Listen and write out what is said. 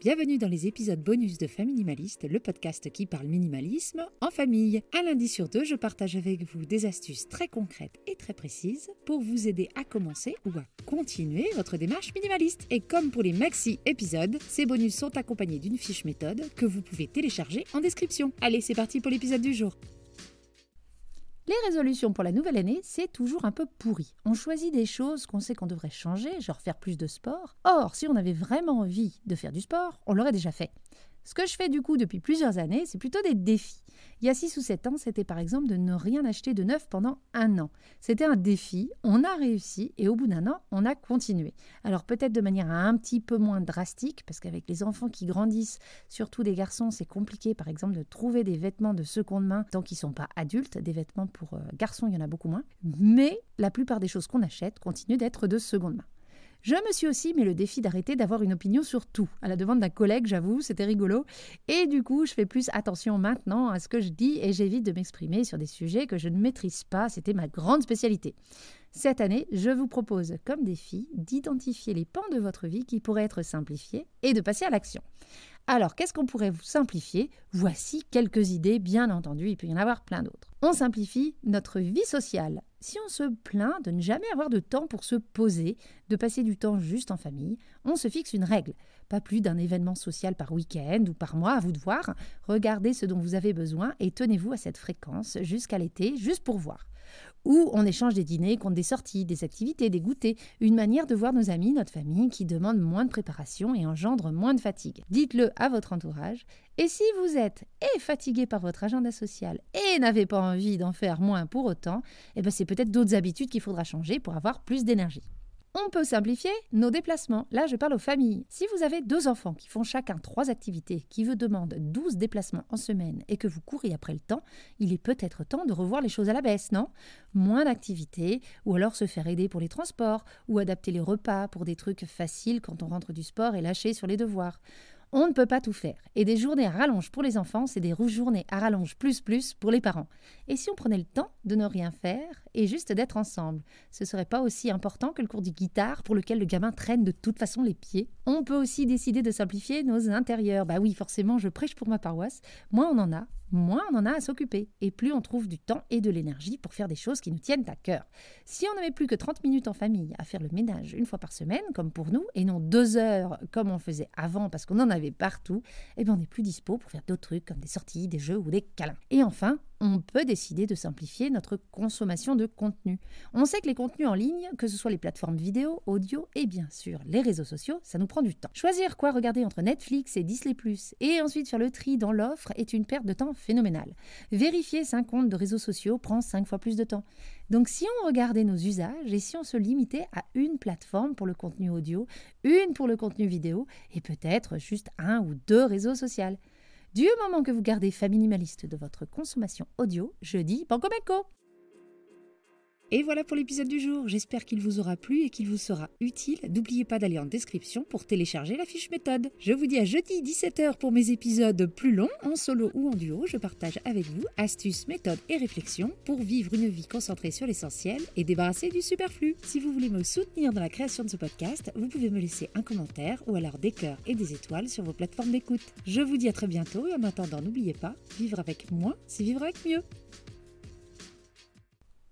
Bienvenue dans les épisodes bonus de Faminimaliste, le podcast qui parle minimalisme en famille. Un lundi sur deux, je partage avec vous des astuces très concrètes et très précises pour vous aider à commencer ou à continuer votre démarche minimaliste. Et comme pour les maxi-épisodes, ces bonus sont accompagnés d'une fiche méthode que vous pouvez télécharger en description. Allez, c'est parti pour l'épisode du jour. Les résolutions pour la nouvelle année, c'est toujours un peu pourri. On choisit des choses qu'on sait qu'on devrait changer, genre faire plus de sport. Or, si on avait vraiment envie de faire du sport, on l'aurait déjà fait. Ce que je fais du coup depuis plusieurs années, c'est plutôt des défis. Il y a 6 ou 7 ans, c'était par exemple de ne rien acheter de neuf pendant un an. C'était un défi, on a réussi et au bout d'un an, on a continué. Alors peut-être de manière un petit peu moins drastique, parce qu'avec les enfants qui grandissent, surtout les garçons, c'est compliqué par exemple de trouver des vêtements de seconde main tant qu'ils ne sont pas adultes. Des vêtements pour garçons, il y en a beaucoup moins. Mais la plupart des choses qu'on achète continuent d'être de seconde main. Je me suis aussi mis le défi d'arrêter d'avoir une opinion sur tout. À la demande d'un collègue, j'avoue, c'était rigolo. Et du coup, je fais plus attention maintenant à ce que je dis et j'évite de m'exprimer sur des sujets que je ne maîtrise pas. C'était ma grande spécialité. Cette année, je vous propose comme défi d'identifier les pans de votre vie qui pourraient être simplifiés et de passer à l'action. Alors, qu'est-ce qu'on pourrait vous simplifier ? Voici quelques idées, bien entendu, il peut y en avoir plein d'autres. On simplifie notre vie sociale. Si on se plaint de ne jamais avoir de temps pour se poser, de passer du temps juste en famille, on se fixe une règle. Pas plus d'un événement social par week-end ou par mois, à vous de voir. Regardez ce dont vous avez besoin et tenez-vous à cette fréquence jusqu'à l'été, juste pour voir. Ou on échange des dîners contre des sorties, des activités, des goûters, une manière de voir nos amis, notre famille qui demande moins de préparation et engendre moins de fatigue. Dites-le à votre entourage. Et si vous êtes fatigué par votre agenda social et n'avez pas envie d'en faire moins pour autant, c'est peut-être d'autres habitudes qu'il faudra changer pour avoir plus d'énergie. On peut simplifier nos déplacements. Là, je parle aux familles. Si vous avez 2 enfants qui font chacun 3 activités, qui vous demandent 12 déplacements en semaine et que vous courez après le temps, il est peut-être temps de revoir les choses à la baisse, non ? Moins d'activités, ou alors se faire aider pour les transports, ou adapter les repas pour des trucs faciles quand on rentre du sport et lâcher sur les devoirs. On ne peut pas tout faire. Et des journées à rallonge pour les enfants, c'est des journées à rallonge plus pour les parents. Et si on prenait le temps de ne rien faire et juste d'être ensemble, ce serait pas aussi important que le cours de guitare pour lequel le gamin traîne de toute façon les pieds. On peut aussi décider de simplifier nos intérieurs. Bah oui, forcément, je prêche pour ma paroisse. Moins on en a à s'occuper. Et plus on trouve du temps et de l'énergie pour faire des choses qui nous tiennent à cœur. Si on n'avait plus que 30 minutes en famille à faire le ménage une fois par semaine, comme pour nous, et non 2 heures comme on faisait avant parce qu'on en avait partout, on n'est plus dispo pour faire d'autres trucs comme des sorties, des jeux ou des câlins. Et enfin, on peut décider de simplifier notre consommation de contenu. On sait que les contenus en ligne, que ce soit les plateformes vidéo, audio et bien sûr les réseaux sociaux, ça nous prend du temps. Choisir quoi regarder entre Netflix et Disney+, et ensuite faire le tri dans l'offre est une perte de temps phénoménale. Vérifier 5 comptes de réseaux sociaux prend 5 fois plus de temps. Donc si on regardait nos usages et si on se limitait à une plateforme pour le contenu audio, une pour le contenu vidéo et peut-être juste 1 ou 2 réseaux sociaux. Du moment que vous gardez Faminimaliste de votre consommation audio, je dis banco banco. Et voilà pour l'épisode du jour, j'espère qu'il vous aura plu et qu'il vous sera utile. N'oubliez pas d'aller en description pour télécharger la fiche méthode. Je vous dis à jeudi 17h pour mes épisodes plus longs, en solo ou en duo. Je partage avec vous astuces, méthodes et réflexions pour vivre une vie concentrée sur l'essentiel et débarrassée du superflu. Si vous voulez me soutenir dans la création de ce podcast, vous pouvez me laisser un commentaire ou alors des cœurs et des étoiles sur vos plateformes d'écoute. Je vous dis à très bientôt et en attendant, n'oubliez pas, vivre avec moins, c'est vivre avec mieux.